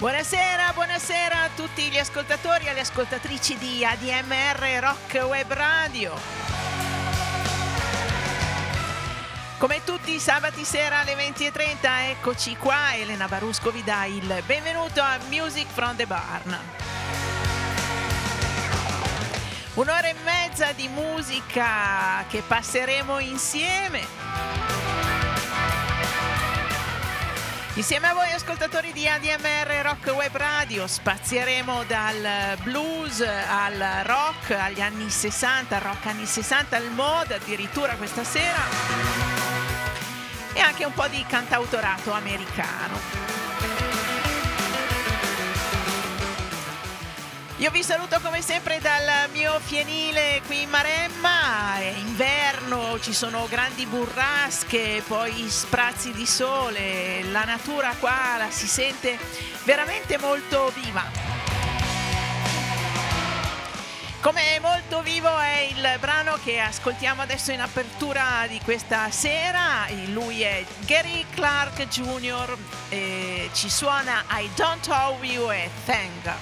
Buonasera, buonasera a tutti gli ascoltatori e alle ascoltatrici di ADMR Rock Web Radio. Come tutti i sabati sera alle 20:30 eccoci qua, Elena Barusco vi dà il benvenuto a Music from the Barn. Un'ora e mezza di musica che passeremo insieme a voi ascoltatori di ADMR Rock Web Radio. Spazieremo dal blues al rock agli anni 60, al rock anni 60, al mod addirittura questa sera, e anche un po' di cantautorato americano. Io vi saluto come sempre dal mio fienile qui in Maremma. È inverno, ci sono grandi burrasche, poi sprazzi di sole, la natura qua la si sente veramente molto viva. Come molto vivo è il brano che ascoltiamo adesso in apertura di questa sera. Lui è Gary Clark Jr. e ci suona I Don't Owe You a Thing.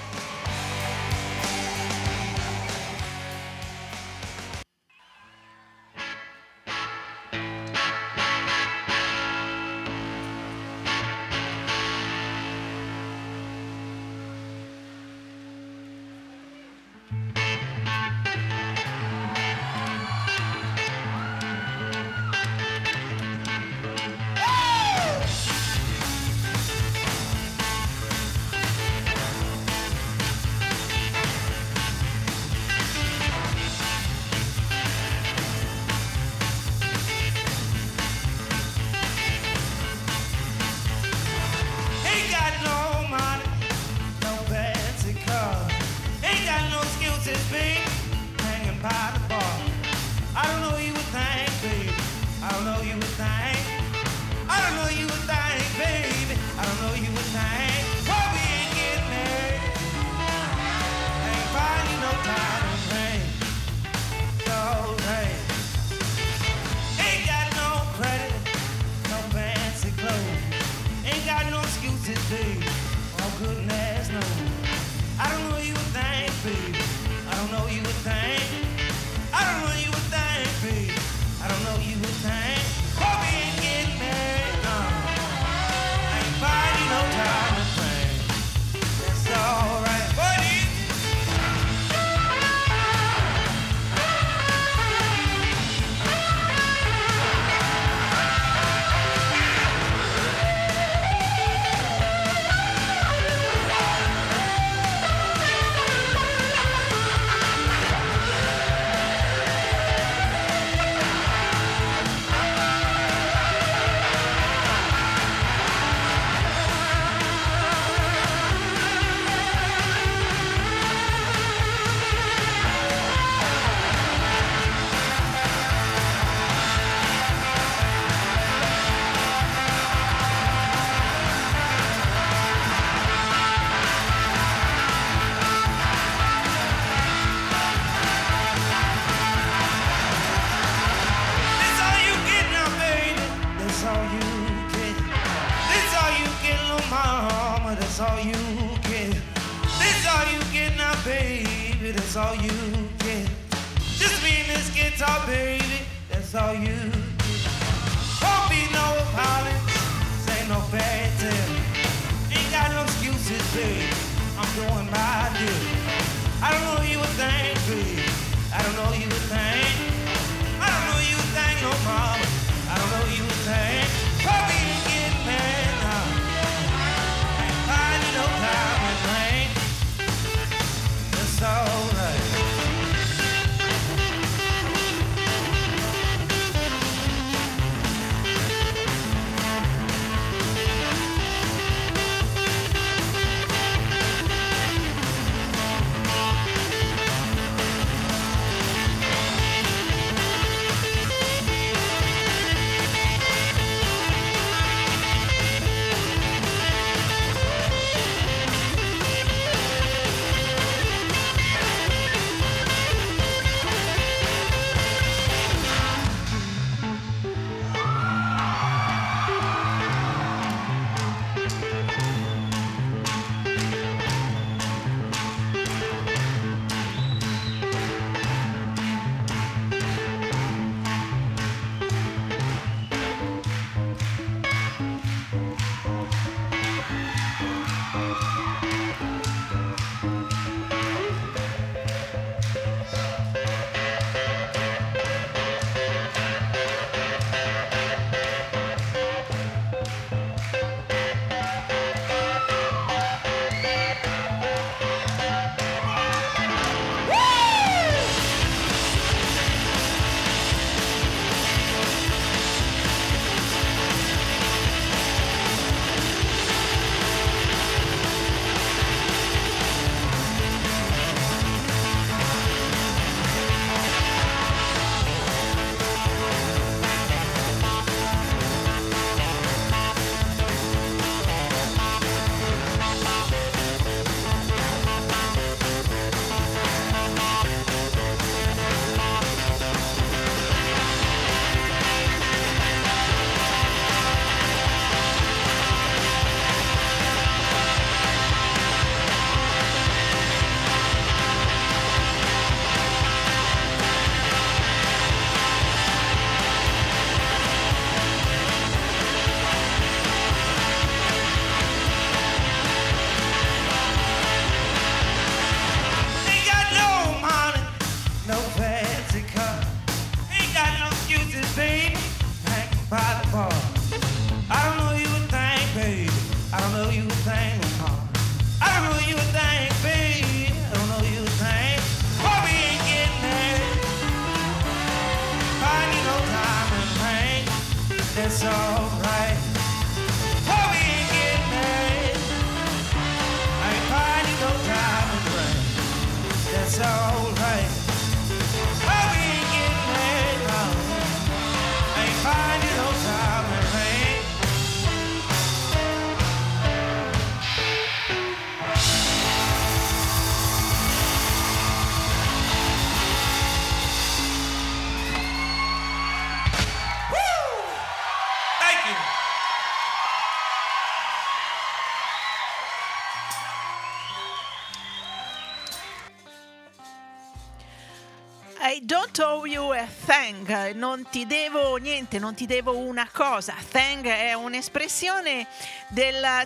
I don't owe you a thing, non ti devo niente, non ti devo una cosa. Thing è un'espressione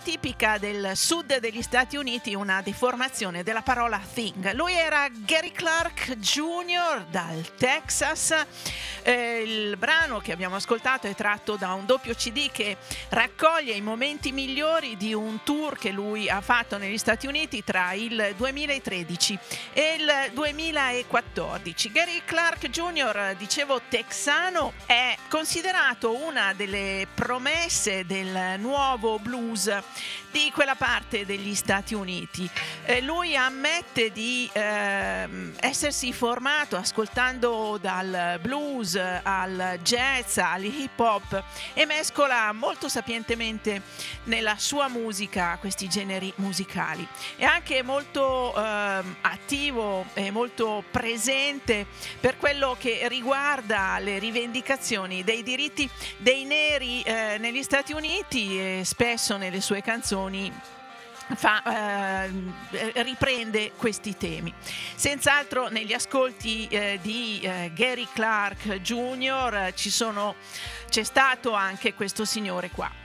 tipica del sud degli Stati Uniti, una deformazione della parola thing. Lui era Gary Clark Jr. dal Texas. Il brano che abbiamo ascoltato è tratto da un doppio CD che raccoglie i momenti migliori di un tour che lui ha fatto negli Stati Uniti tra il 2013 e il 2014. Gary Clark Jr., dicevo texano, è considerato una delle promesse del nuovo blues di quella parte degli Stati Uniti. Lui ammette di essersi formato ascoltando dal blues al jazz, all'hip hop, e mescola molto sapientemente nella sua musica questi generi musicali. È anche molto attivo e molto presente per quello che riguarda le rivendicazioni dei diritti dei neri negli Stati Uniti, e spesso nelle sue canzoni riprende questi temi. Senz'altro negli ascolti di Gary Clark Jr. c'è stato anche questo signore qua.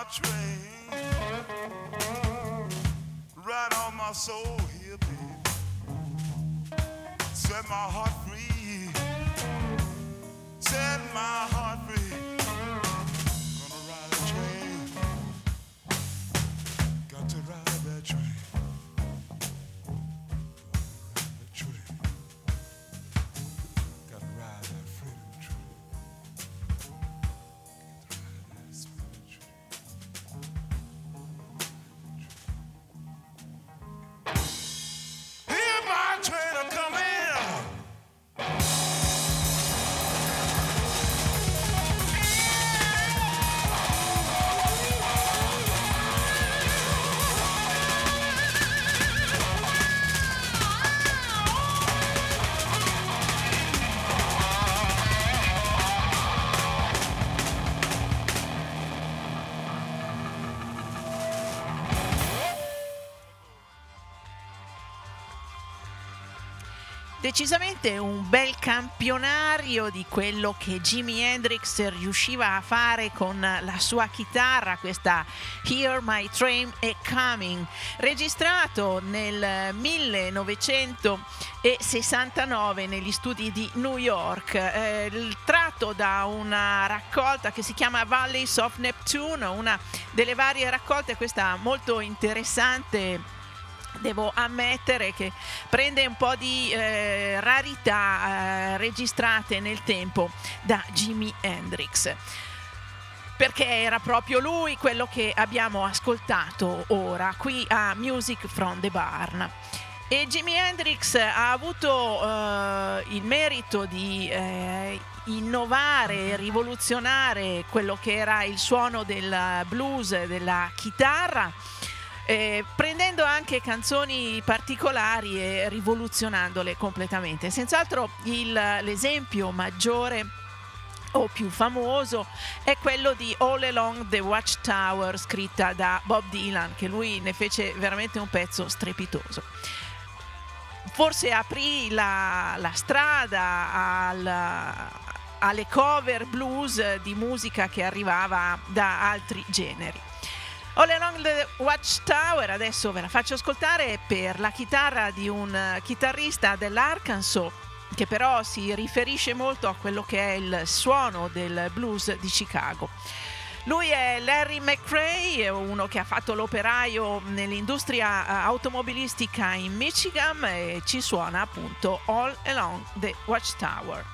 my train, right on my soul here, baby. Set my heart free, set my heart free. Gonna ride a train, got to ride that train. Decisamente un bel campionario di quello che Jimi Hendrix riusciva a fare con la sua chitarra, questa Here My Train Is Coming, registrato nel 1969 negli studi di New York, tratto da una raccolta che si chiama Valleys of Neptune, una delle varie raccolte, questa molto interessante. Devo ammettere che prende un po' di rarità registrate nel tempo da Jimi Hendrix, perché era proprio lui quello che abbiamo ascoltato ora qui a Music from the Barn. E Jimi Hendrix ha avuto il merito di innovare, rivoluzionare quello che era il suono del blues, della chitarra, prendendo anche canzoni particolari e rivoluzionandole completamente. Senz'altro l'esempio maggiore o più famoso è quello di All Along the Watchtower, scritta da Bob Dylan, che lui ne fece veramente un pezzo strepitoso. Forse aprì la strada alle cover blues di musica che arrivava da altri generi. All Along the Watchtower adesso ve la faccio ascoltare per la chitarra di un chitarrista dell'Arkansas che però si riferisce molto a quello che è il suono del blues di Chicago. Lui è Larry McCray, uno che ha fatto l'operaio nell'industria automobilistica in Michigan, e ci suona appunto All Along the Watchtower.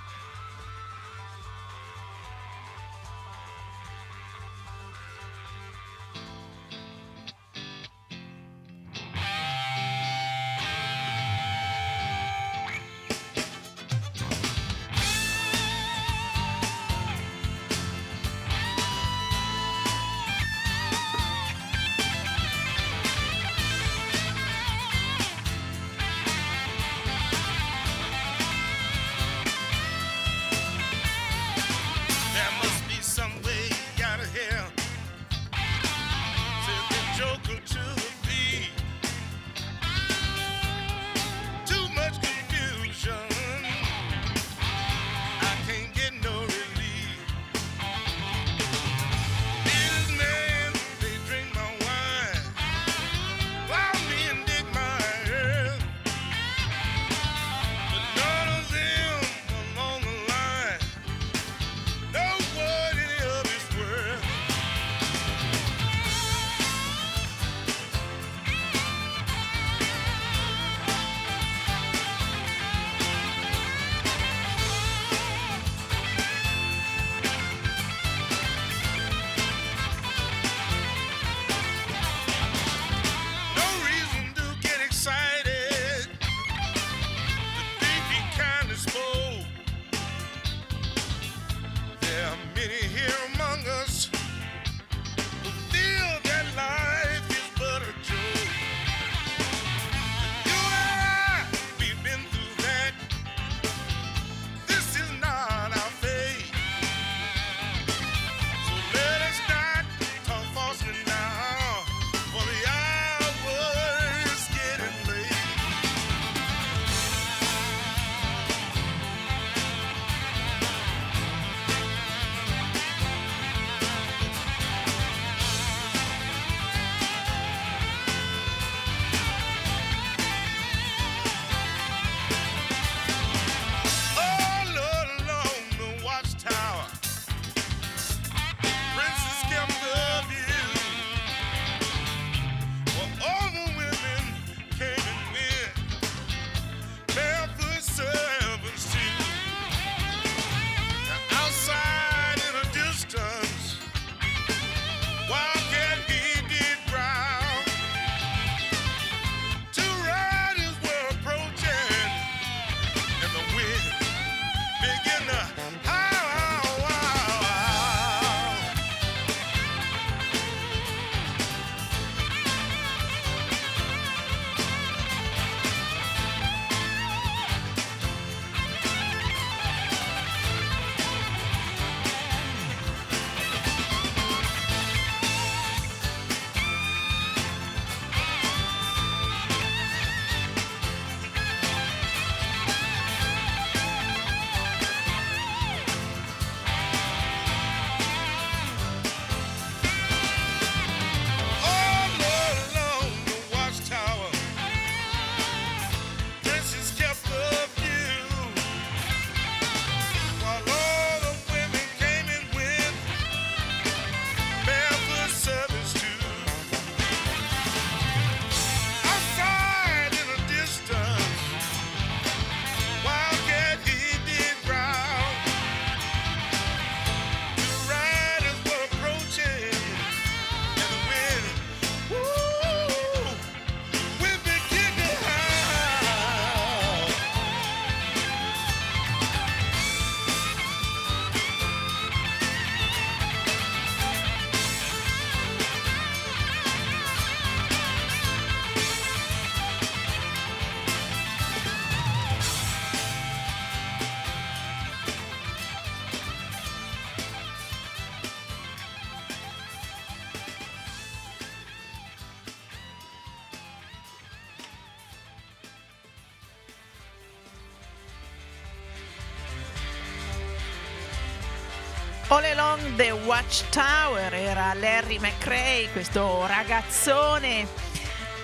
All Along the Watchtower era Larry McCray, questo ragazzone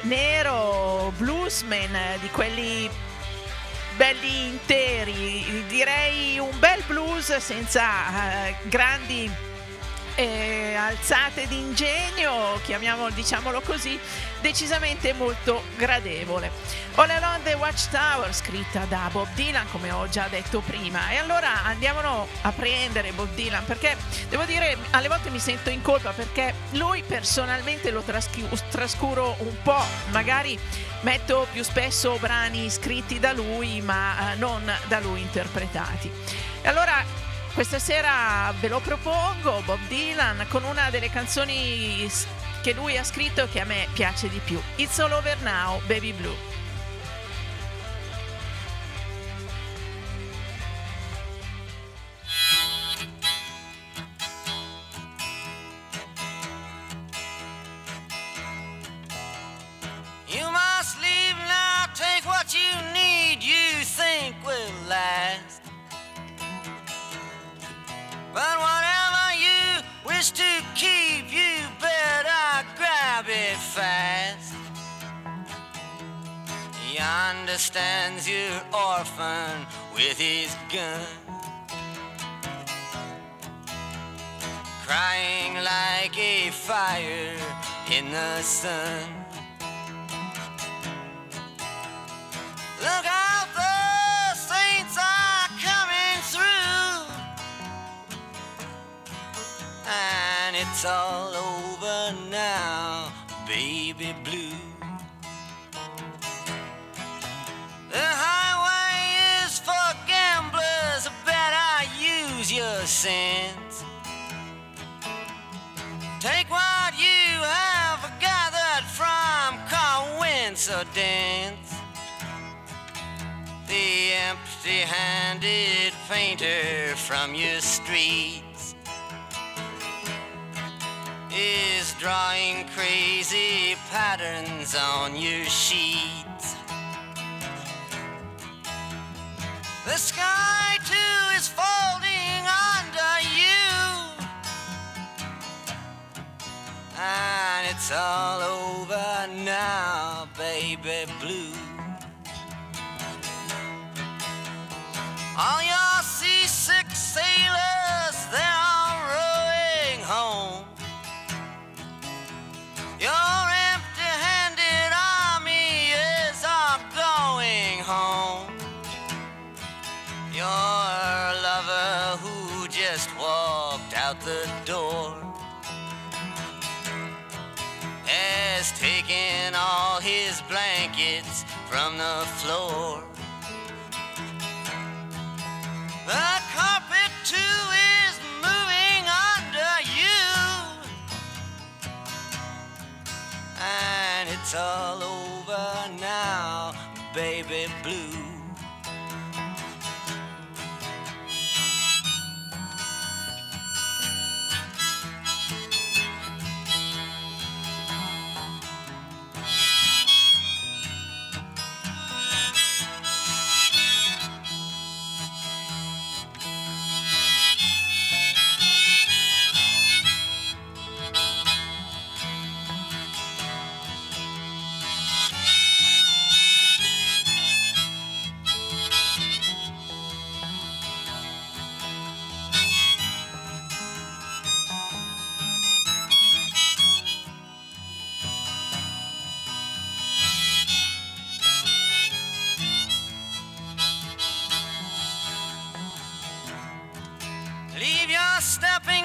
nero, bluesman, di quelli belli interi, direi un bel blues senza grandi alzate d'ingegno, diciamolo così, decisamente molto gradevole. All Along the Watchtower, scritta da Bob Dylan, come ho già detto prima. E allora andiamolo a prendere Bob Dylan, perché devo dire alle volte mi sento in colpa perché lui personalmente lo trascuro un po', magari metto più spesso brani scritti da lui ma non da lui interpretati. E allora questa sera ve lo propongo, Bob Dylan, con una delle canzoni che lui ha scritto che a me piace di più, It's All Over Now, Baby Blue. You must leave now, take what you need, you think will last. But whatever you wish to keep, you better grab it fast. He understands your orphan with his gun, crying like a fire in the sun. Look out, the saints are coming through, and it's all over now, baby blue. The highway is for gamblers, better use your sense. Take what you have gathered from coincidence. The empty-handed painter from your street is drawing crazy patterns on your sheets. The sky too is folding under you, and it's all over now, baby blue. All your seasick sailors, they're all rowing home. Your empty-handed army is all going home. Your lover who just walked out the door has taken all his blankets from the floor. The carpet too is moving under you, and it's all over now, baby blue.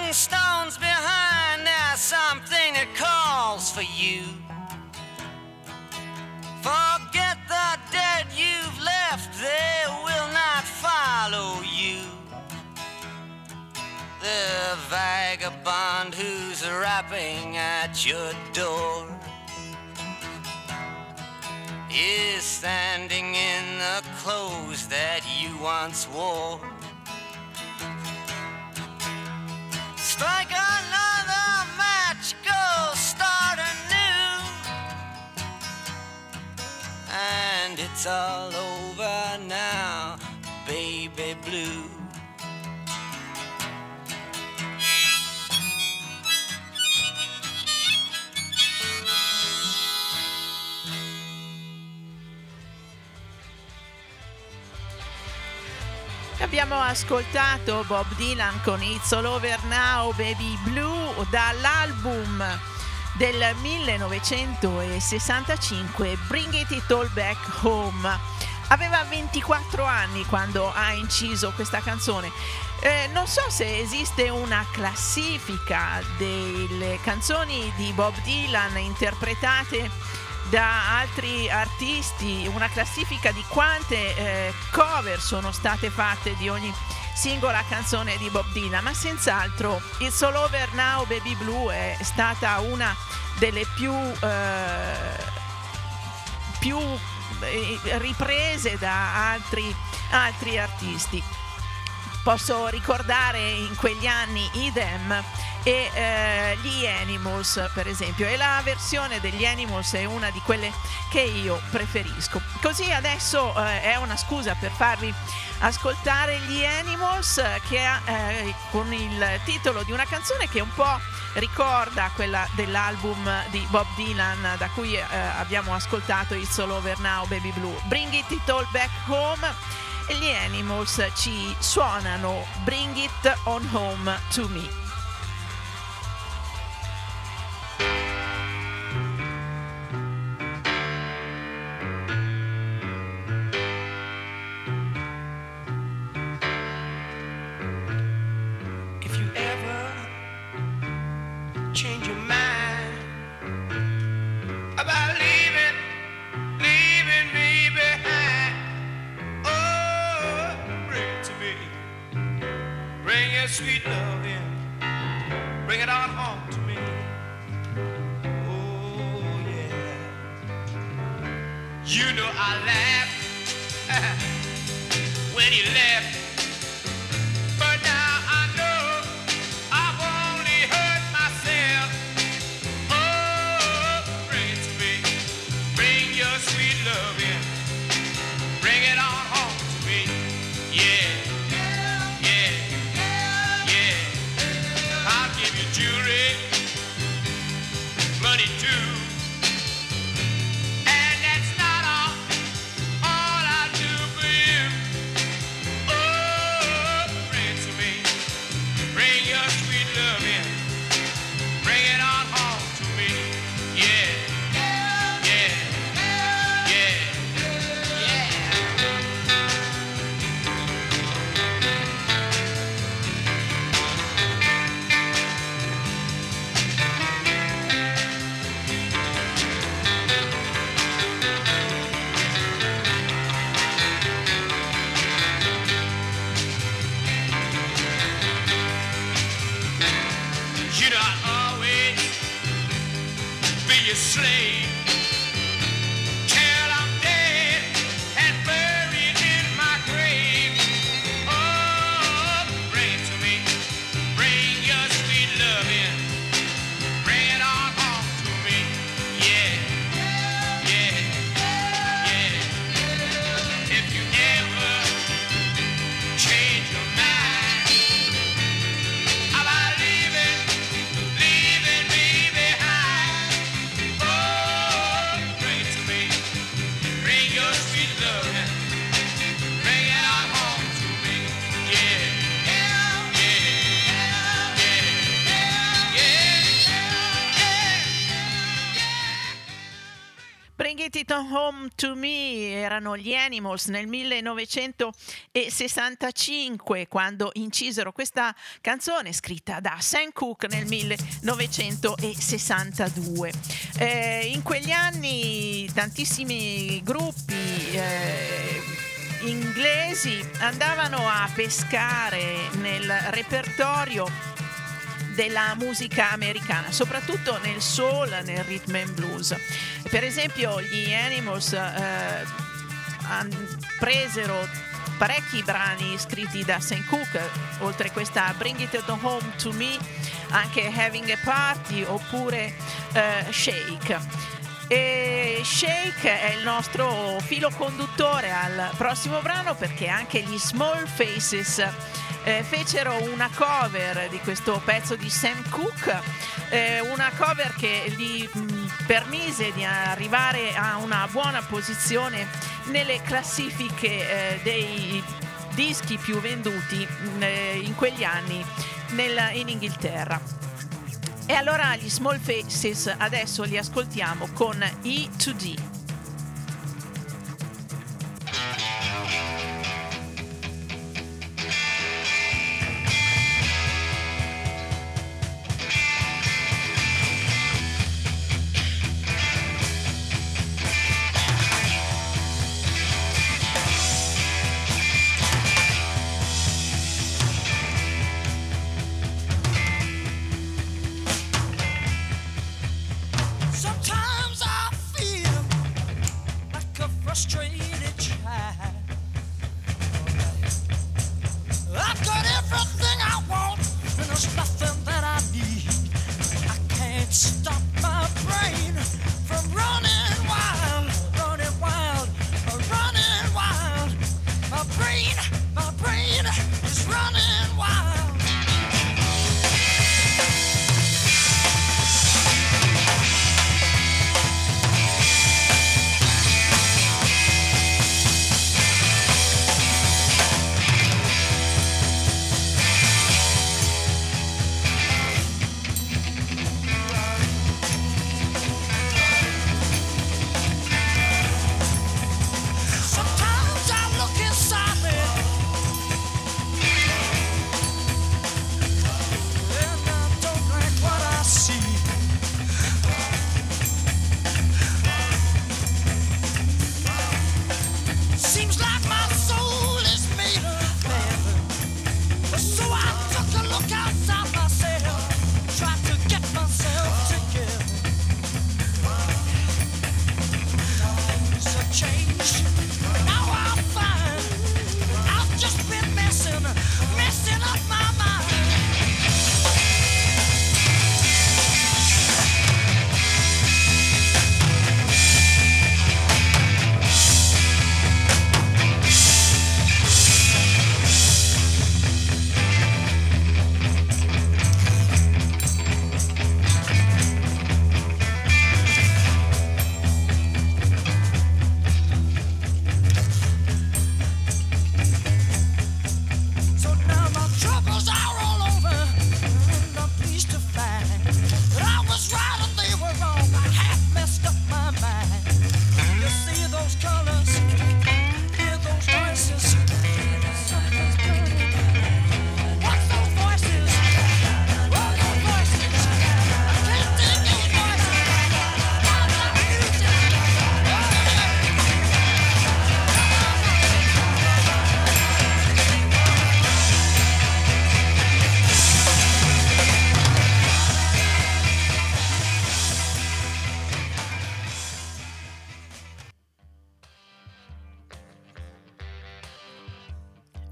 Stones behind, there's something that calls for you. Forget the dead you've left, they will not follow you. The vagabond who's rapping at your door is standing in the clothes that you once wore. Strike another match, go start anew, and it's all over now, baby blue. abbiamo ascoltato Bob Dylan con It's All Over Now, Baby Blue, dall'album del 1965 Bring It All Back Home. Aveva 24 anni quando ha inciso questa canzone. Non so se esiste una classifica delle canzoni di Bob Dylan interpretate da altri artisti, una classifica di quante cover sono state fatte di ogni singola canzone di Bob Dylan, ma senz'altro It's All Over Now Baby Blue è stata una delle più riprese da altri artisti. Posso ricordare in quegli anni i Them e gli Animals, per esempio, e la versione degli Animals è una di quelle che io preferisco. Così adesso è una scusa per farvi ascoltare gli Animals, che con il titolo di una canzone che un po' ricorda quella dell'album di Bob Dylan da cui abbiamo ascoltato It's All Over Now Baby Blue. Bring It All Back Home. Gli Animals ci suonano Bring It On Home To Me. If you ever change your mind about leaving me behind, bring your sweet love in, bring it on home to me. Oh yeah, you know I laughed when you left, but now I know I've only hurt myself. Oh, bring it to me, bring your sweet love in, bring it on home to me. Yeah. Jewelry, money too, and that's not all I do for you. Oh, bring it to me, bring your sweet love in, bring it on home to me, yeah, yeah, yeah, yeah. Your slave till I'm dead and buried in my grave. Oh, bring it to me, bring your sweet love in, bring it on home to me. Yeah, yeah, yeah. If you ever change your mind about leaving me behind, Bring It Home To Me erano gli Animals nel 1965 quando incisero questa canzone scritta da Sam Cooke nel 1962. In quegli anni tantissimi gruppi inglesi andavano a pescare nel repertorio della musica americana, soprattutto nel soul, nel rhythm and blues. Per esempio gli Animals presero parecchi brani scritti da Sam Cooke, oltre questa Bring It Home To Me, anche Having A Party oppure Shake. E Shake è il nostro filo conduttore al prossimo brano, perché anche gli Small Faces fecero una cover di questo pezzo di Sam Cooke, una cover che gli permise di arrivare a una buona posizione nelle classifiche dei dischi più venduti in quegli anni in Inghilterra. E allora gli Small Faces adesso li ascoltiamo con E2D.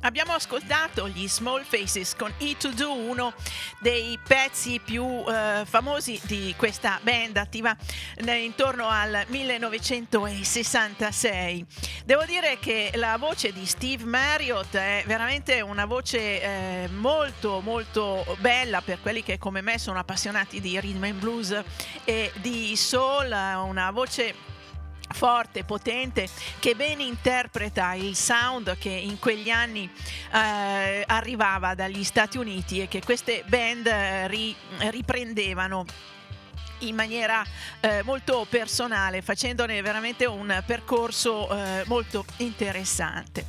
Abbiamo ascoltato gli Small Faces con E2D, uno dei pezzi più famosi di questa band attiva intorno al 1966. Devo dire che la voce di Steve Marriott è veramente una voce molto molto bella per quelli che come me sono appassionati di rhythm and blues e di soul, una voce forte, potente, che ben interpreta il sound che in quegli anni arrivava dagli Stati Uniti e che queste band riprendevano in maniera molto personale, facendone veramente un percorso molto interessante.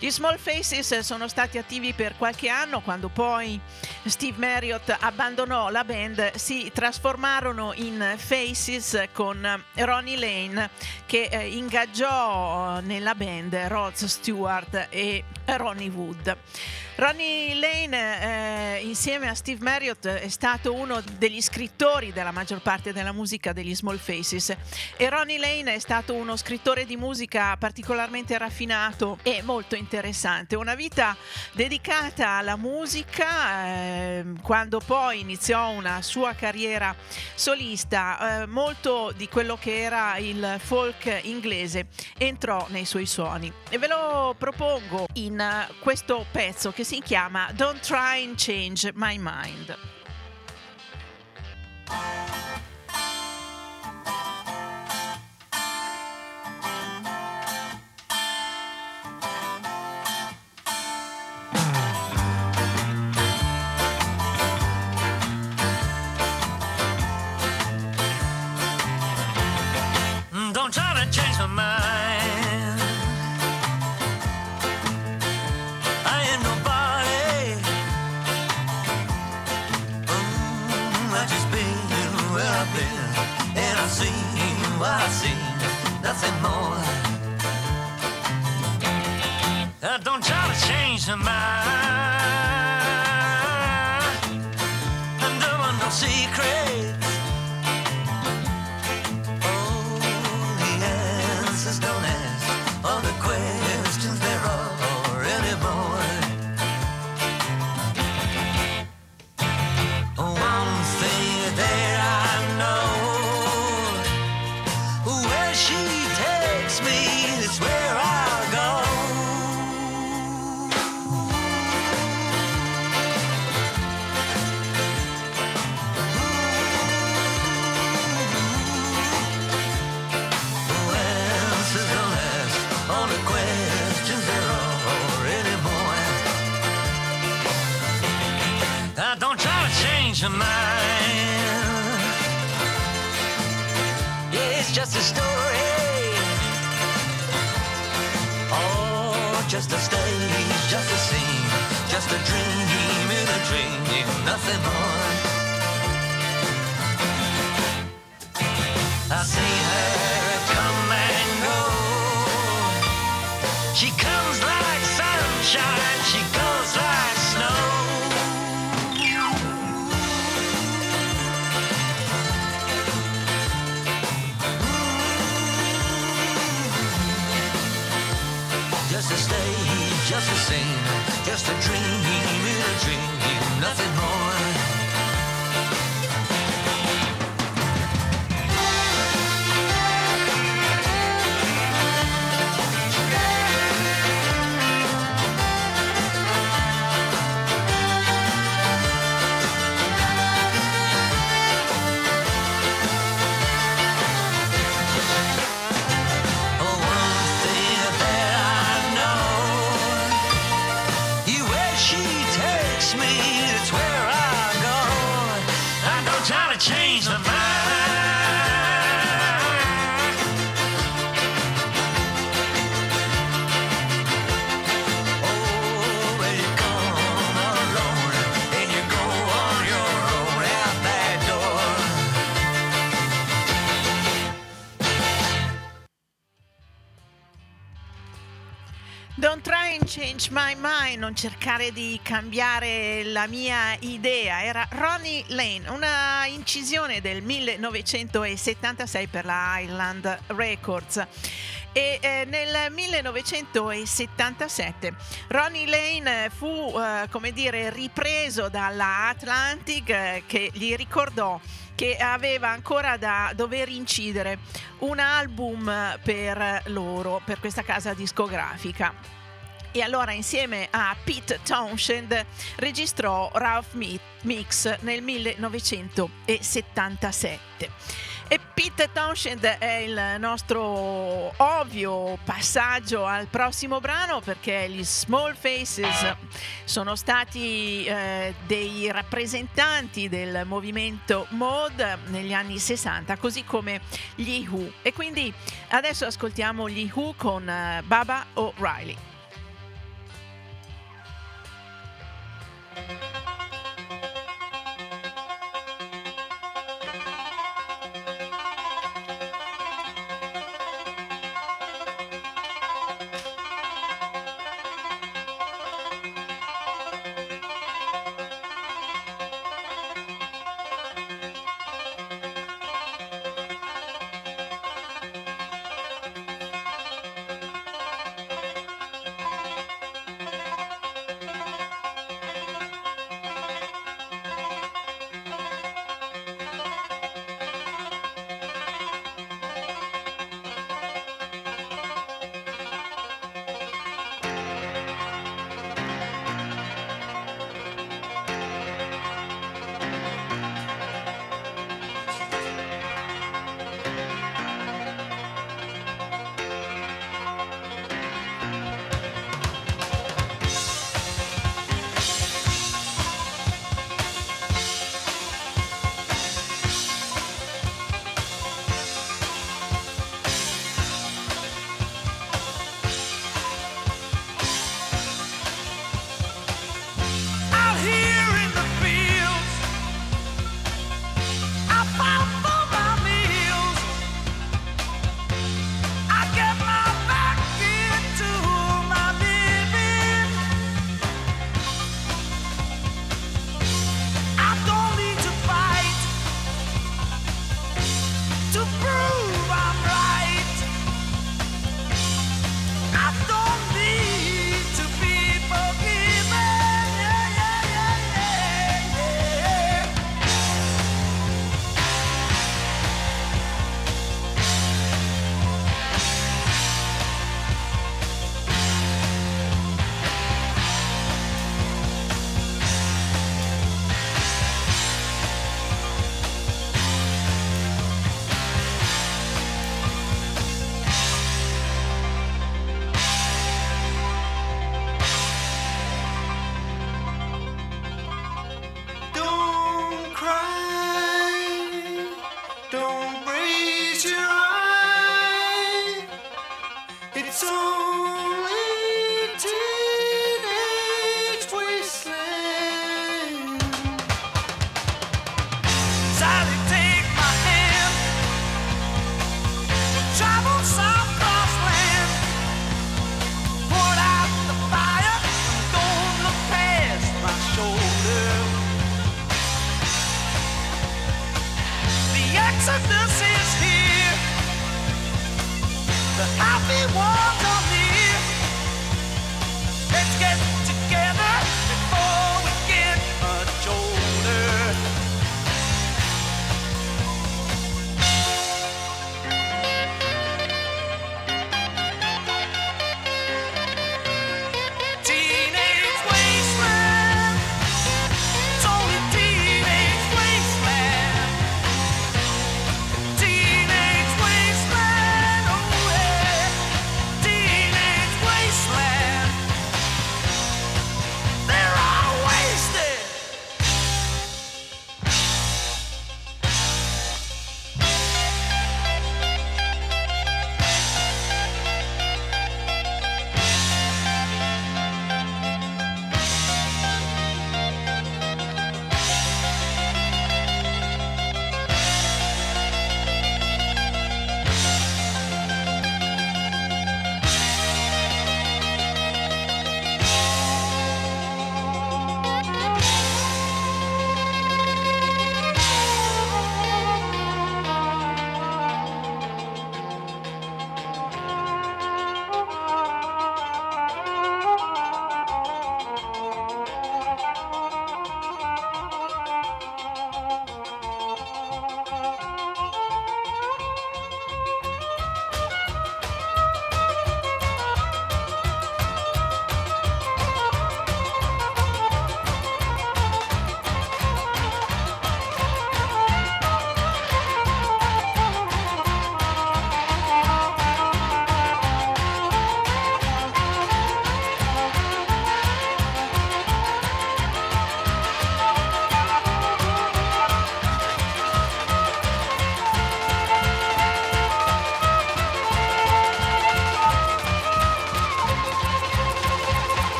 Gli Small Faces sono stati attivi per qualche anno, quando poi Steve Marriott abbandonò la band si trasformarono in Faces con Ronnie Lane, che ingaggiò nella band Rod Stewart e Ronnie Wood. Ronnie Lane insieme a Steve Marriott è stato uno degli scrittori della maggior parte della musica degli Small Faces, e Ronnie Lane è stato uno scrittore di musica particolarmente raffinato e molto interessante, una vita dedicata alla musica. Quando poi iniziò una sua carriera solista, molto di quello che era il folk inglese entrò nei suoi suoni, e ve lo propongo in questo pezzo che si chiama Don't Try and Change My Mind. to mine. I ain't nobody, I just been where I've been, and I've seen what I've seen, nothing more. Now don't try to change my mind, I'm doing no secrets. Don't ask all the questions, they're already born. Oh, one thing that I know, where she takes me is where I'll your mind. Yeah, it's just a story, oh, just a stage, just a scene, just a dream in a dream, yeah, nothing more. I see her come and go, she comes like sunshine, she goes like snow. Just a stage, just a scene, just a dream in a dream, nothing more. Change my mind, non cercare di cambiare la mia idea, era Ronnie Lane, una incisione del 1976 per la Island Records. E nel 1977 Ronnie Lane fu, come dire, ripreso dalla Atlantic, che gli ricordò che aveva ancora da dover incidere un album per loro, per questa casa discografica. E allora insieme a Pete Townshend registrò Rough Mix nel 1977. E Pete Townshend è il nostro ovvio passaggio al prossimo brano, perché gli Small Faces sono stati dei rappresentanti del movimento mod negli anni 60, così come gli Who. E quindi adesso ascoltiamo gli Who con Baba O'Riley.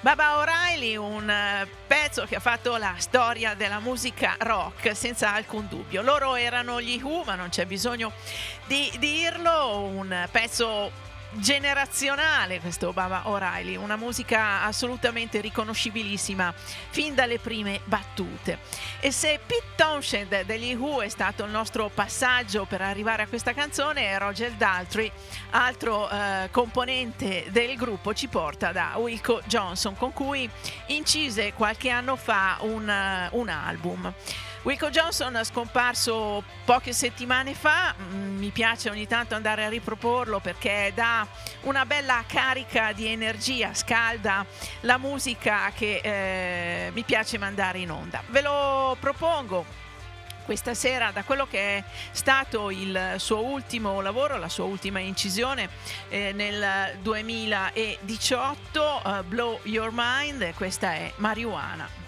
Baba O'Riley, un pezzo che ha fatto la storia della musica rock senza alcun dubbio. Loro erano gli Who, ma non c'è bisogno di dirlo, un pezzo generazionale questo Baba O'Riley, una musica assolutamente riconoscibilissima fin dalle prime battute. E se Pete Townshend degli Who è stato il nostro passaggio per arrivare a questa canzone, Roger Daltrey, altro componente del gruppo, ci porta da Wilko Johnson, con cui incise qualche anno fa un album. Wilko Johnson è scomparso poche settimane fa, mi piace ogni tanto andare a riproporlo perché dà una bella carica di energia, scalda la musica che mi piace mandare in onda. Ve lo propongo questa sera da quello che è stato il suo ultimo lavoro, la sua ultima incisione nel 2018, Blow Your Mind, questa è Marijuana.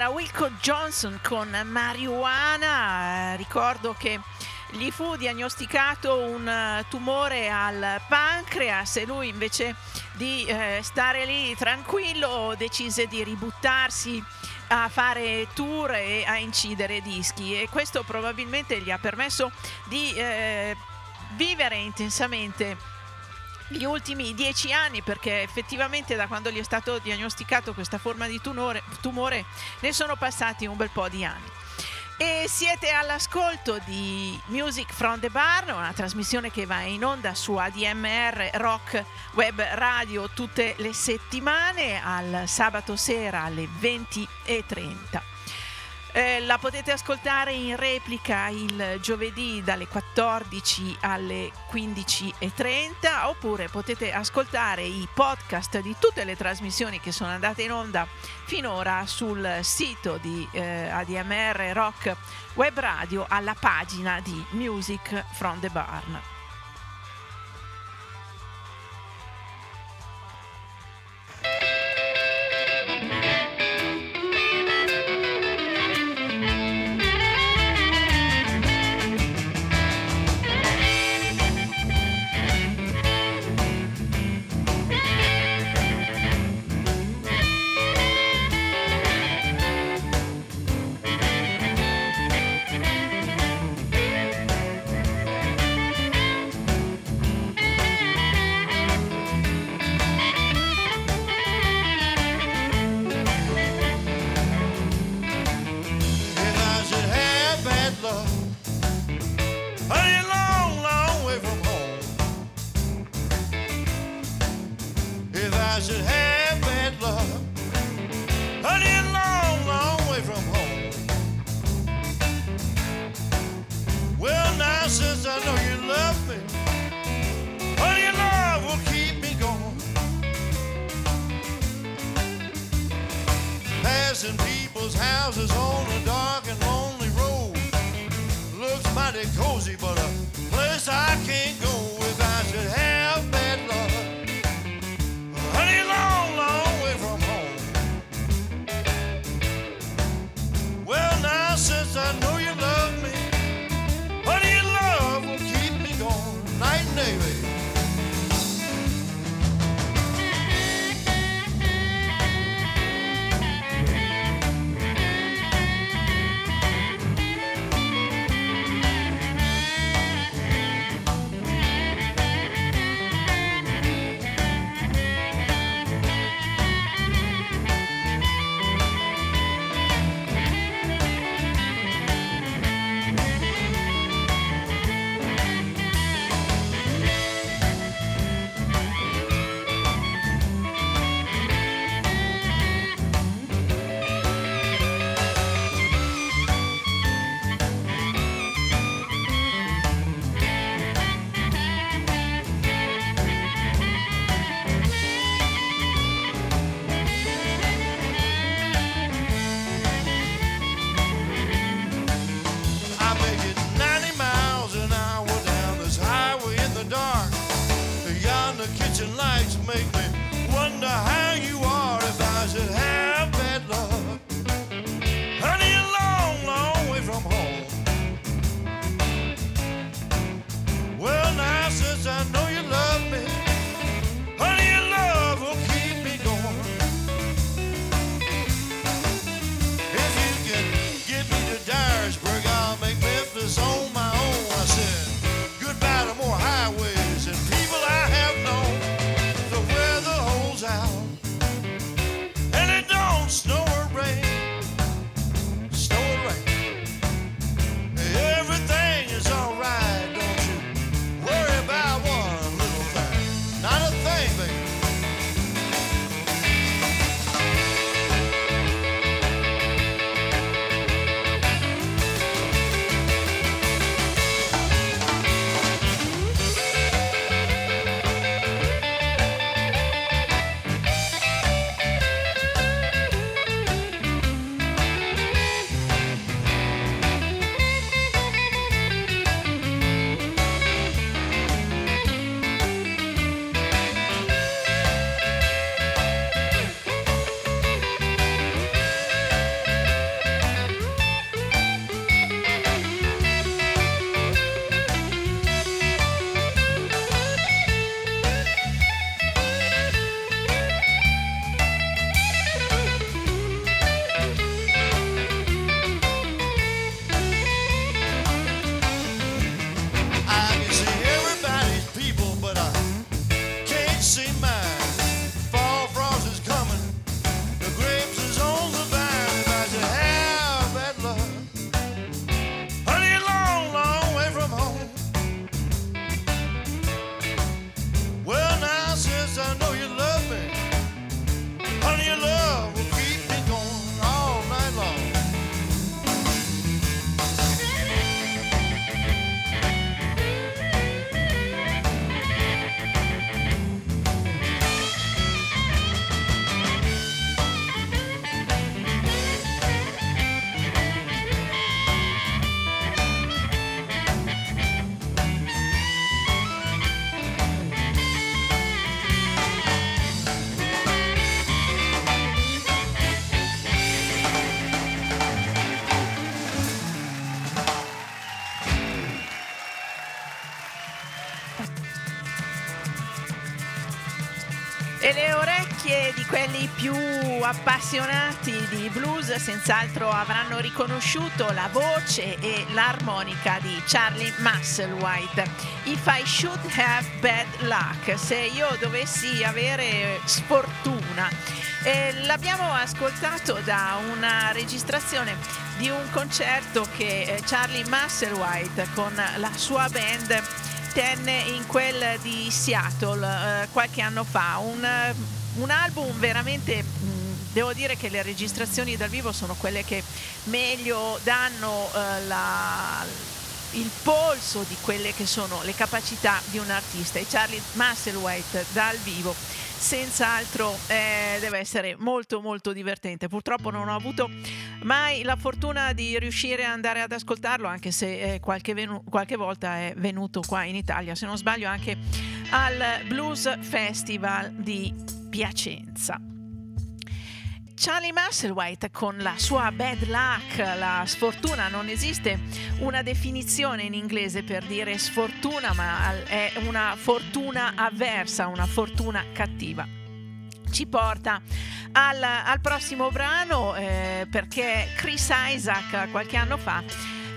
era Wilko Johnson con Marijuana. Ricordo che gli fu diagnosticato un tumore al pancreas e lui, invece di stare lì tranquillo, decise di ributtarsi a fare tour e a incidere dischi, e questo probabilmente gli ha permesso di vivere intensamente gli ultimi 10 anni, perché effettivamente da quando gli è stato diagnosticato questa forma di tumore ne sono passati un bel po' di anni. E siete all'ascolto di Music from the Barn, una trasmissione che va in onda su ADMR Rock Web Radio tutte le settimane al sabato sera alle 20:30. La potete ascoltare in replica il giovedì dalle 14 alle 15:30, oppure potete ascoltare i podcast di tutte le trasmissioni che sono andate in onda finora sul sito di ADMR Rock Web Radio, alla pagina di Music from the Barn. Out. And it don't E le orecchie di quelli più appassionati di blues senz'altro avranno riconosciuto la voce e l'armonica di Charlie Musselwhite. If I should have bad luck, se io dovessi avere sfortuna. L'abbiamo ascoltato da una registrazione di un concerto che Charlie Musselwhite con la sua band tenne in quel di Seattle qualche anno fa, un album veramente, devo dire che le registrazioni dal vivo sono quelle che meglio danno il polso di quelle che sono le capacità di un artista, e Charlie Musselwhite dal vivo senz'altro deve essere molto molto divertente. Purtroppo non ho avuto mai la fortuna di riuscire ad andare ad ascoltarlo, anche se qualche volta è venuto qua in Italia, se non sbaglio anche al Blues Festival di Piacenza. Charlie Musselwhite con la sua bad luck, la sfortuna. Non esiste una definizione in inglese per dire sfortuna, ma è una fortuna avversa, una fortuna cattiva. Ci porta al prossimo brano, perché Chris Isaak qualche anno fa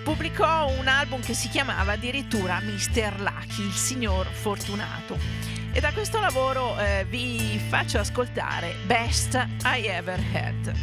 pubblicò un album che si chiamava addirittura Mr. Lucky, il signor fortunato. E da questo lavoro vi faccio ascoltare Best I Ever Had.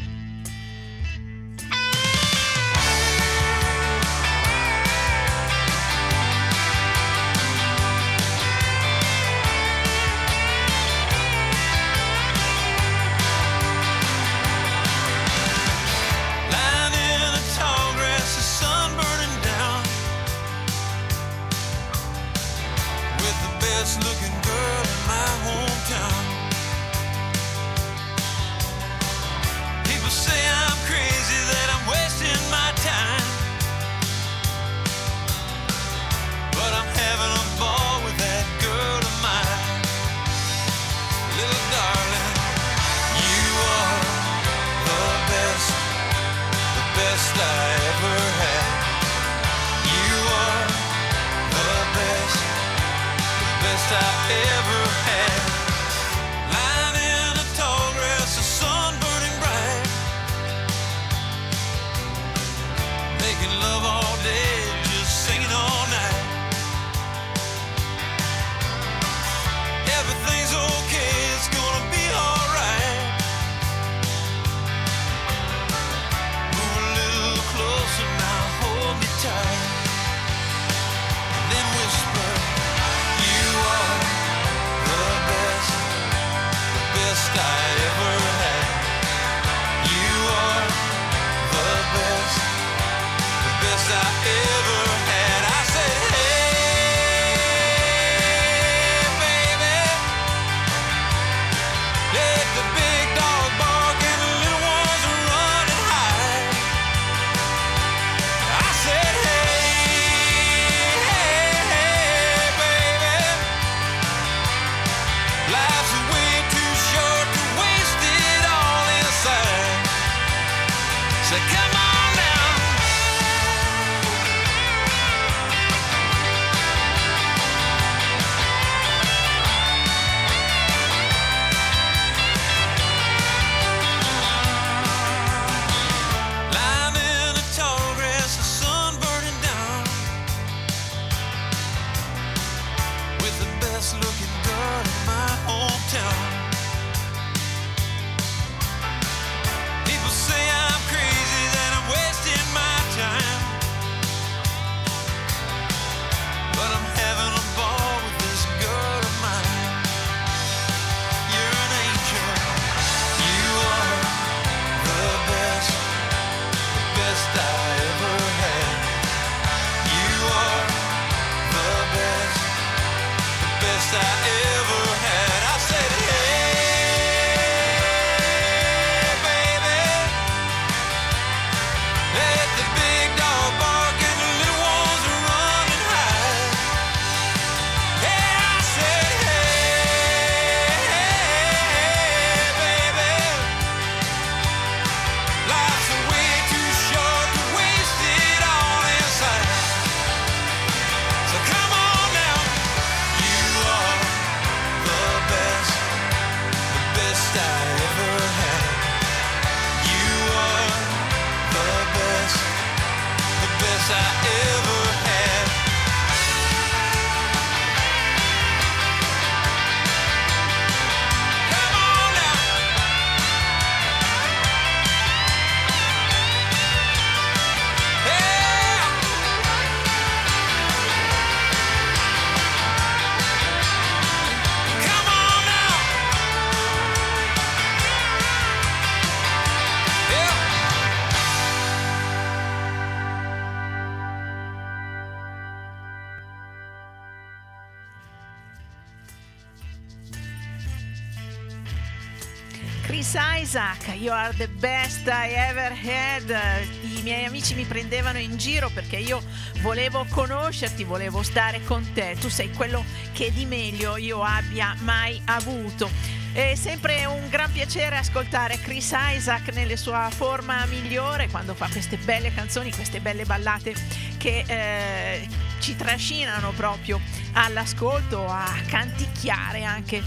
Chris Isaak, You Are the Best I Ever Had. I miei amici mi prendevano in giro perché io volevo conoscerti, volevo stare con te, tu sei quello che di meglio io abbia mai avuto. È sempre un gran piacere ascoltare Chris Isaak nella sua forma migliore, quando fa queste belle canzoni, queste belle ballate che ci trascinano proprio all'ascolto, a canticchiare anche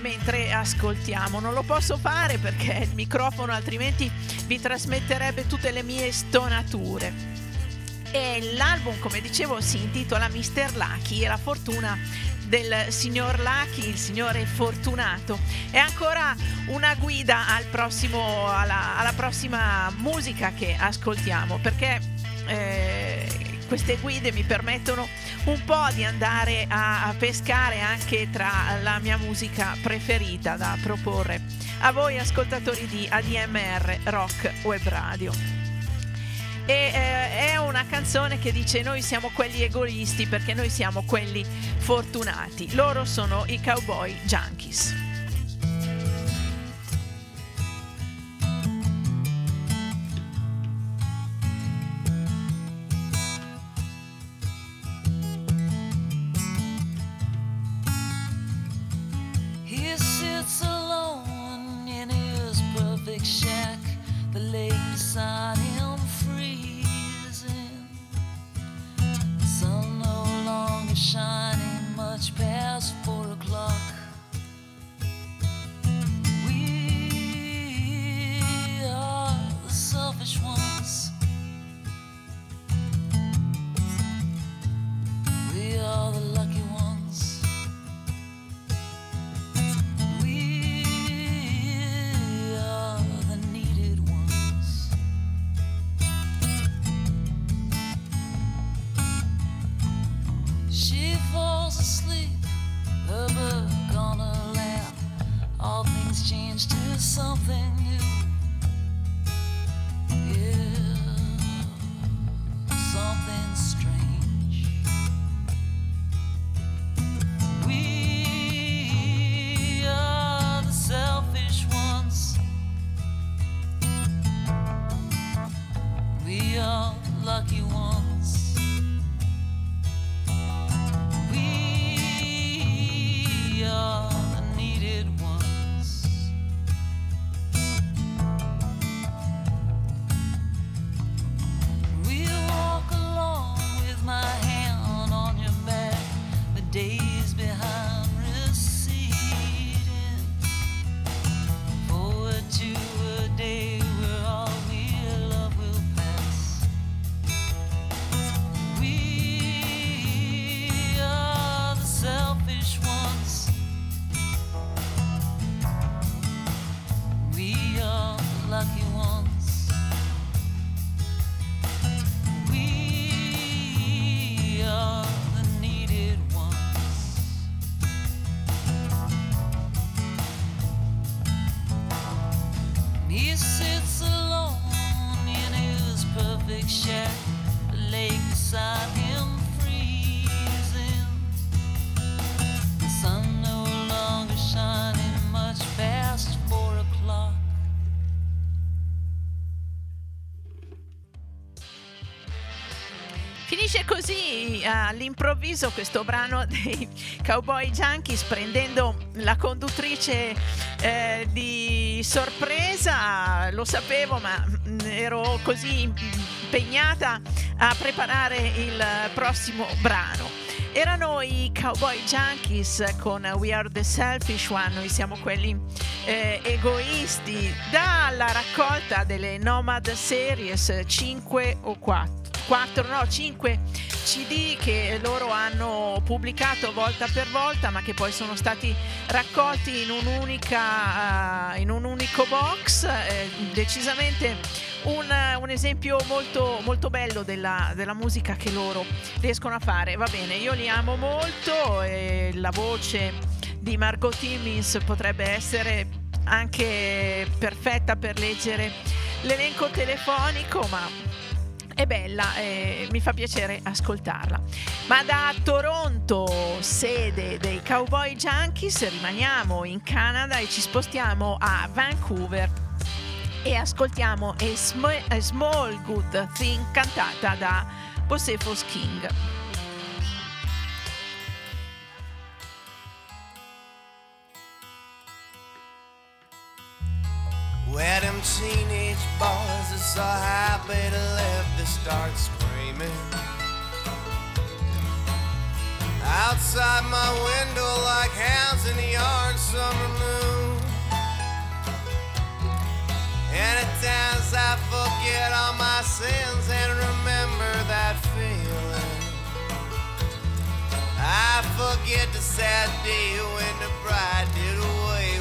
mentre ascoltiamo. Non lo posso fare perché il microfono altrimenti vi trasmetterebbe tutte le mie stonature. E l'album, come dicevo, si intitola Mr. Lucky, e la fortuna del signor Lucky, il signore fortunato, è ancora una guida al prossimo, alla prossima musica che ascoltiamo, perché queste guide mi permettono un po' di andare a pescare anche tra la mia musica preferita da proporre a voi ascoltatori di ADMR Rock Web Radio. E è una canzone che dice: noi siamo quelli egoisti perché noi siamo quelli fortunati. Loro sono i Cowboy Junkies. He sits alone in his perfect shack, the lake beside him. Shining much past 4 o'clock. We are the selfish ones. We are the lucky ones. We are the needed ones. Falls asleep, her book on her lap. All things change to something new. Yeah, something strange. We are the selfish ones. We are the lucky ones. Così all'improvviso questo brano dei Cowboy Junkies, prendendo la conduttrice di sorpresa. Lo sapevo, ma ero così impegnata a preparare il prossimo brano. Erano i Cowboy Junkies con We Are the Selfish One, noi siamo quelli egoisti, dalla raccolta delle Nomad Series 5 CD che loro hanno pubblicato volta per volta, ma che poi sono stati raccolti in un unico box. Decisamente un esempio molto, molto bello della musica che loro riescono a fare. Va bene, io li amo molto, e la voce di Margo Timmins potrebbe essere anche perfetta per leggere l'elenco telefonico, ma è bella e mi fa piacere ascoltarla. Ma da Toronto, sede dei Cowboy Junkies, rimaniamo in Canada e ci spostiamo a Vancouver e ascoltiamo A Small Good Thing cantata da Bocephus King. Where them teenage boys are so happy to live, they start screaming. Outside my window like hounds in the orange summer moon. And at times I forget all my sins and remember that feeling. I forget the sad day when the bride did away.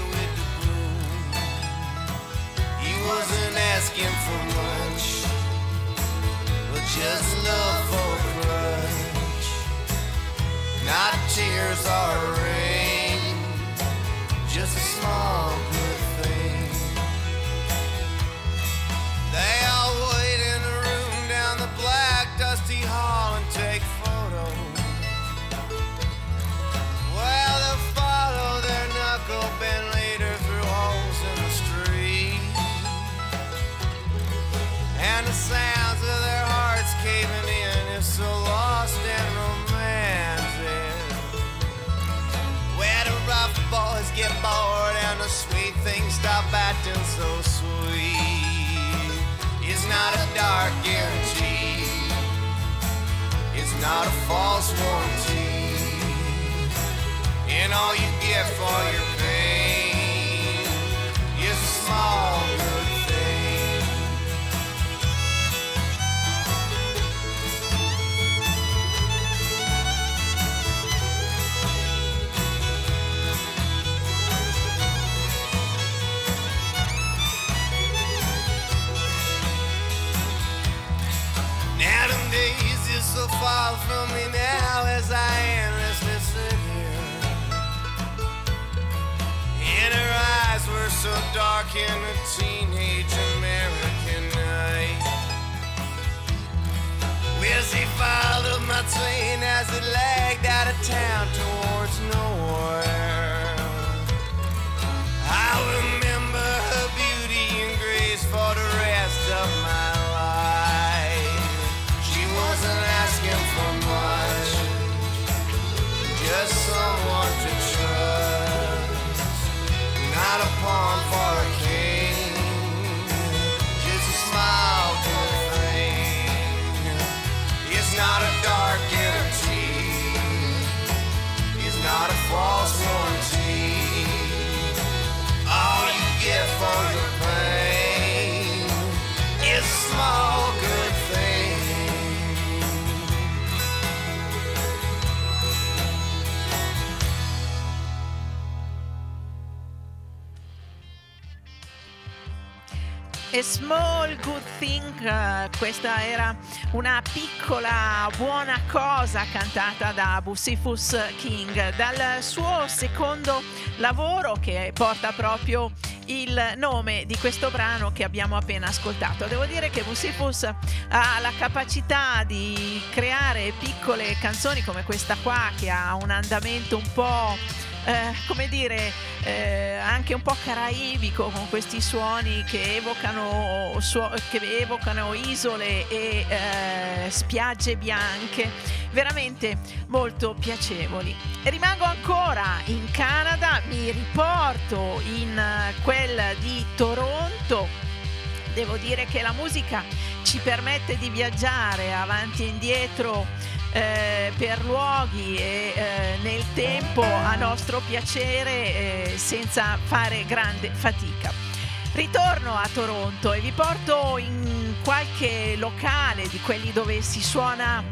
Wasn't asking for much, but just love for a grudge. Not tears or rain, just a small good thing. They all wait in the room down the black dusty hall and take photos. Well, they'll follow their knuckle bent later through holes in the street. And the sounds of their hearts caving in is so lost and romantic. Where the rough boys get bored and the sweet things stop acting so sweet. It's not a dark guarantee. It's not a false warranty. And all you get for your pain is a small good thing. It's so far from me now as I endlessly sit here. And her eyes were so dark in a teenage American night. Well, she followed my train as it lagged out of town towards nowhere. I remember her beauty and grace for the rest of my life. Wasn't asking for much, just someone to trust. Not a pawn for a king, just a smile for a ring. It's not a dark guarantee, it's not a false warranty. All you get for your pain is a small good thing. A Small Good Thing, questa era una piccola buona cosa cantata da Bocephus King dal suo secondo lavoro che porta proprio il nome di questo brano che abbiamo appena ascoltato. Devo dire che Bocephus ha la capacità di creare piccole canzoni come questa qua che ha un andamento un po' anche un po' caraibico, con questi suoni che evocano isole e spiagge bianche, veramente molto piacevoli. E rimango ancora in Canada, mi riporto in quel di Toronto. Devo dire che la musica ci permette di viaggiare avanti e indietro per luoghi e nel tempo a nostro piacere, senza fare grande fatica. Ritorno a Toronto e vi porto in qualche locale di quelli dove si suona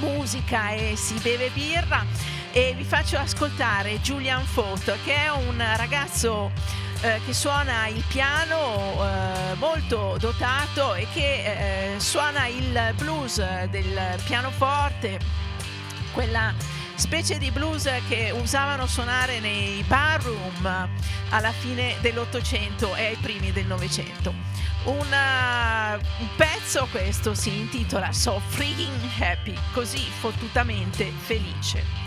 musica e si beve birra e vi faccio ascoltare Julian Fauth, che è un ragazzo che suona il piano, molto dotato, e che suona il blues del pianoforte, quella specie di blues che usavano suonare nei barroom alla fine dell'Ottocento e ai primi del Novecento. Un pezzo, questo, si intitola So Freaking Happy, così fottutamente felice.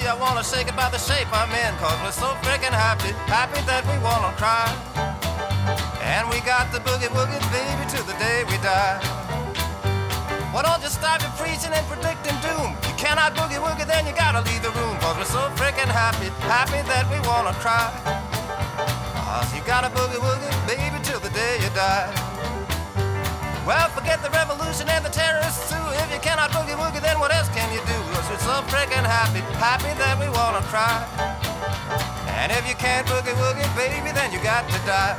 I wanna shake it by the shape I'm in, cause we're so freaking happy, happy that we wanna cry. And we got the boogie woogie, baby, to the day we die. Well, don't just stop your preaching and predicting doom. You cannot boogie woogie, then you gotta leave the room, cause we're so freaking happy, happy that we wanna cry. Cause you gotta boogie woogie, baby, till the day you die. Well, forget the revolution and the terrorists too. If you cannot boogie woogie, then what else can you do? Cause we're so freaking happy, happy that we wanna cry. And if you can't boogie woogie, baby, then you got to die.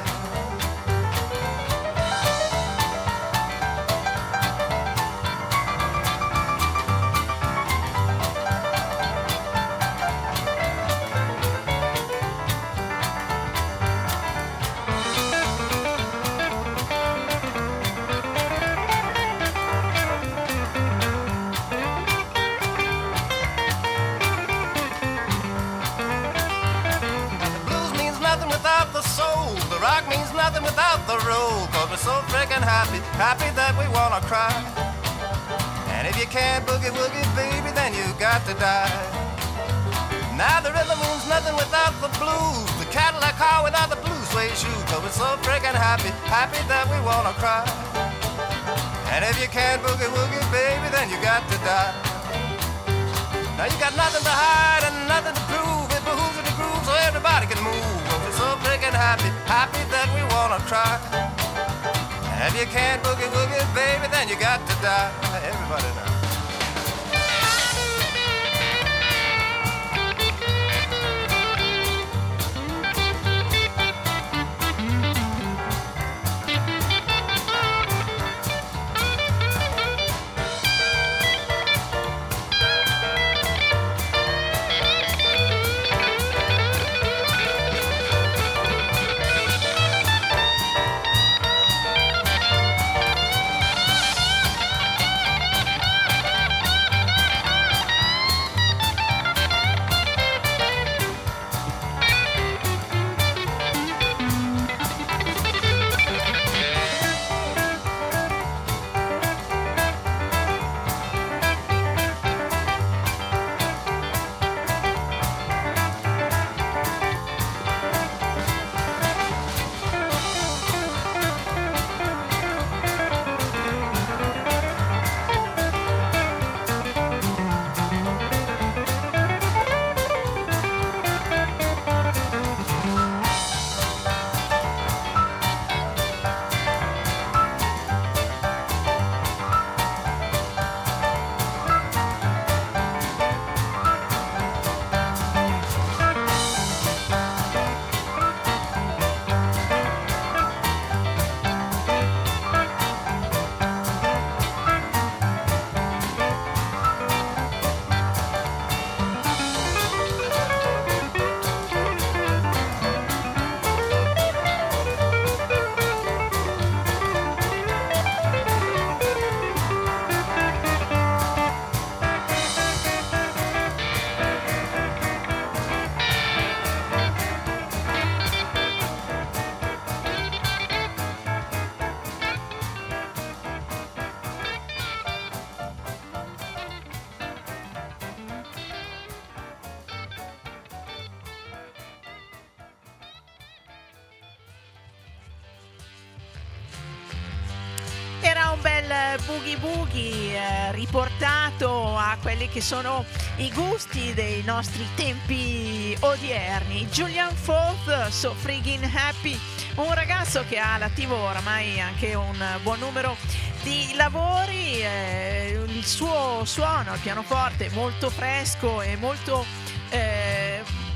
Happy that we wanna cry. And if you can't boogie woogie, baby, then you got to die. Now the rhythm means nothing without the blues. The Cadillac car without the blue suede shoes. Cause we're so freaking happy, happy that we wanna cry. And if you can't boogie woogie, baby, then you got to die. Now you got nothing to hide and nothing to prove. It behooves you to groove so everybody can move. Cause we're so freaking happy, happy that we wanna cry. If you can't boogie woogie, baby, then you got to die. Everybody knows. Boogie Boogie riportato a quelli che sono i gusti dei nostri tempi odierni. Julian Fauth, So Friggin' Happy, un ragazzo che ha all'attivo oramai anche un buon numero di lavori, il suo suono al pianoforte molto fresco e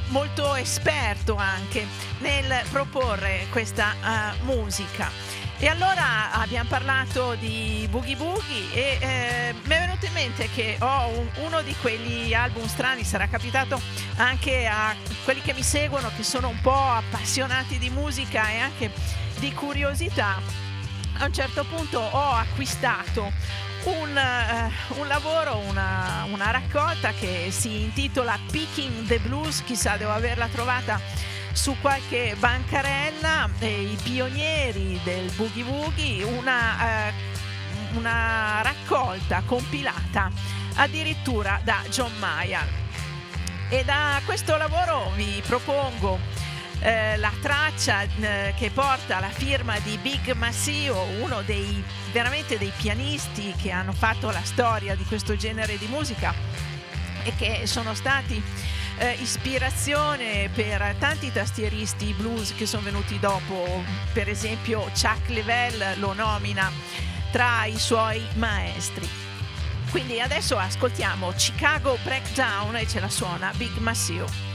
molto esperto anche nel proporre questa musica. E allora abbiamo parlato di Boogie Boogie e mi è venuto in mente che ho uno di quegli album strani, sarà capitato anche a quelli che mi seguono, che sono un po' appassionati di musica e anche di curiosità. A un certo punto ho acquistato un lavoro, una raccolta che si intitola Picking the Blues, chissà, devo averla trovata su qualche bancarella, i pionieri del Boogie Woogie, una raccolta compilata addirittura da John Mayer. E da questo lavoro vi propongo la traccia che porta la firma di Big Maceo, uno dei veramente dei pianisti che hanno fatto la storia di questo genere di musica e che sono stati ispirazione per tanti tastieristi blues che sono venuti dopo. Per esempio Chuck Leavell lo nomina tra i suoi maestri. Quindi adesso ascoltiamo Chicago Breakdown e ce la suona Big Maceo.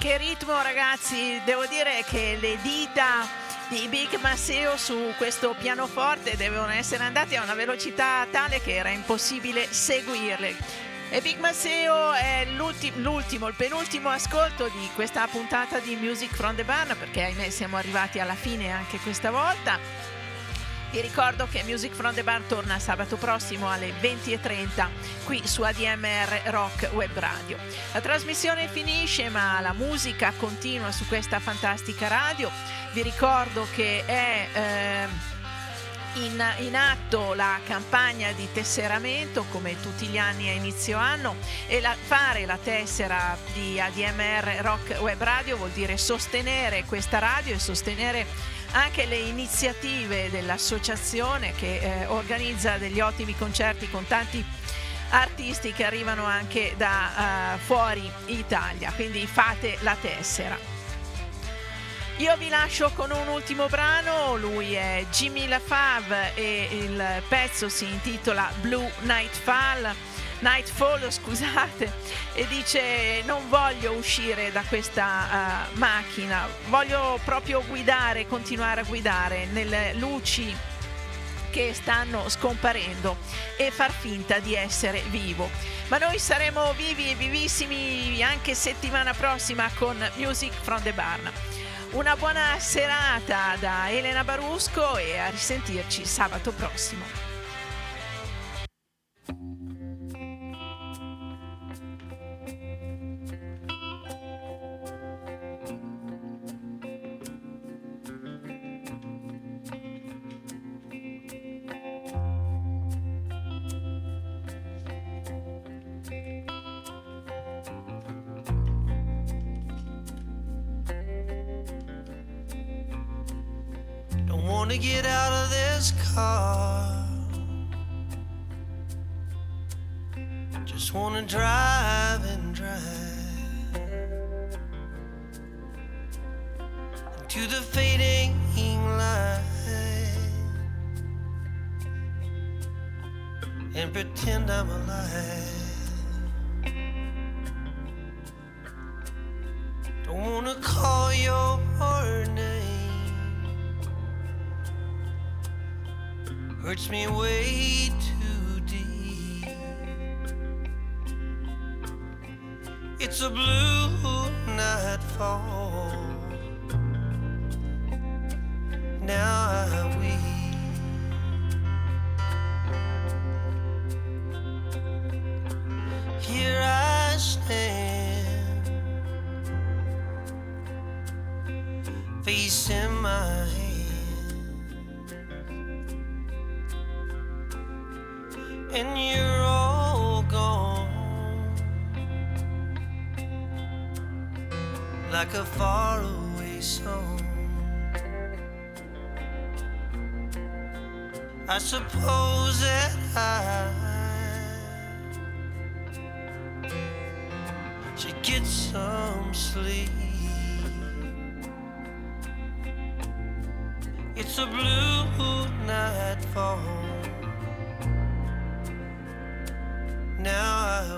Che ritmo, ragazzi, devo dire che le dita di Big Maceo su questo pianoforte devono essere andate a una velocità tale che era impossibile seguirle. E Big Maceo è l'ultimo, il penultimo ascolto di questa puntata di Music from the Barn, perché ahimè siamo arrivati alla fine anche questa volta. Vi ricordo che Music from the Barn torna sabato prossimo alle 20:30 qui su ADMR Rock Web Radio. La trasmissione finisce, ma la musica continua su questa fantastica radio. Vi ricordo che è in atto la campagna di tesseramento, come tutti gli anni a inizio anno, e fare la tessera di ADMR Rock Web Radio vuol dire sostenere questa radio e sostenere anche le iniziative dell'associazione che organizza degli ottimi concerti con tanti artisti che arrivano anche da fuori Italia, quindi fate la tessera. Io vi lascio con un ultimo brano, lui è Jimmy LaFave e il pezzo si intitola Blue Nightfall, scusate, e dice: non voglio uscire da questa macchina, voglio proprio guidare, continuare a guidare nelle luci che stanno scomparendo e far finta di essere vivo. Ma noi saremo vivi e vivissimi anche settimana prossima con Music from the Barn. Una buona serata da Elena Barusco e a risentirci sabato prossimo. Wanna get out of this car, just wanna drive and drive to the fading light and pretend I'm alive. Don't wanna call your name, hurts me way too deep. It's a blue nightfall, now I weep. Here I stand, facing my hand, and you're all gone, like a faraway song. I suppose that I should get some sleep. It's a blue nightfall, now I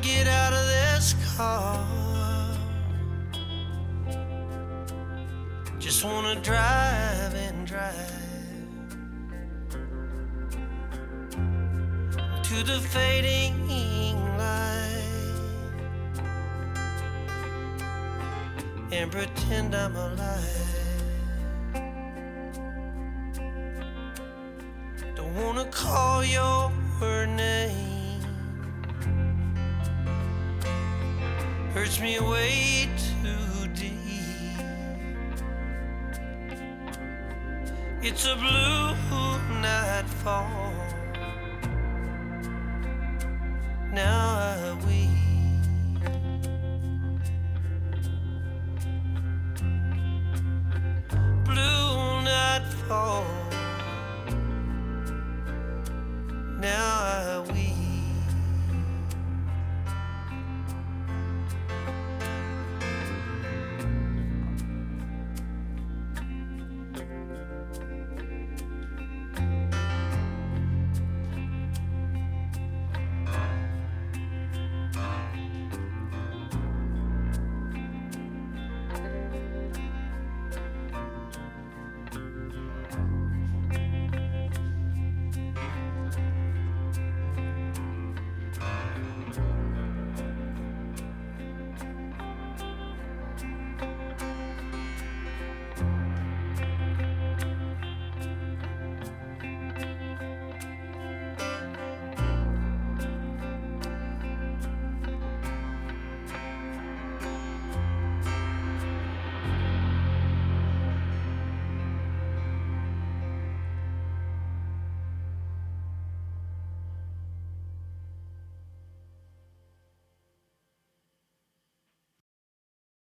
get out of this car, just wanna drive and drive to the fading light and pretend I'm alive. Don't wanna call your name, hurts me way too deep. It's a blue nightfall,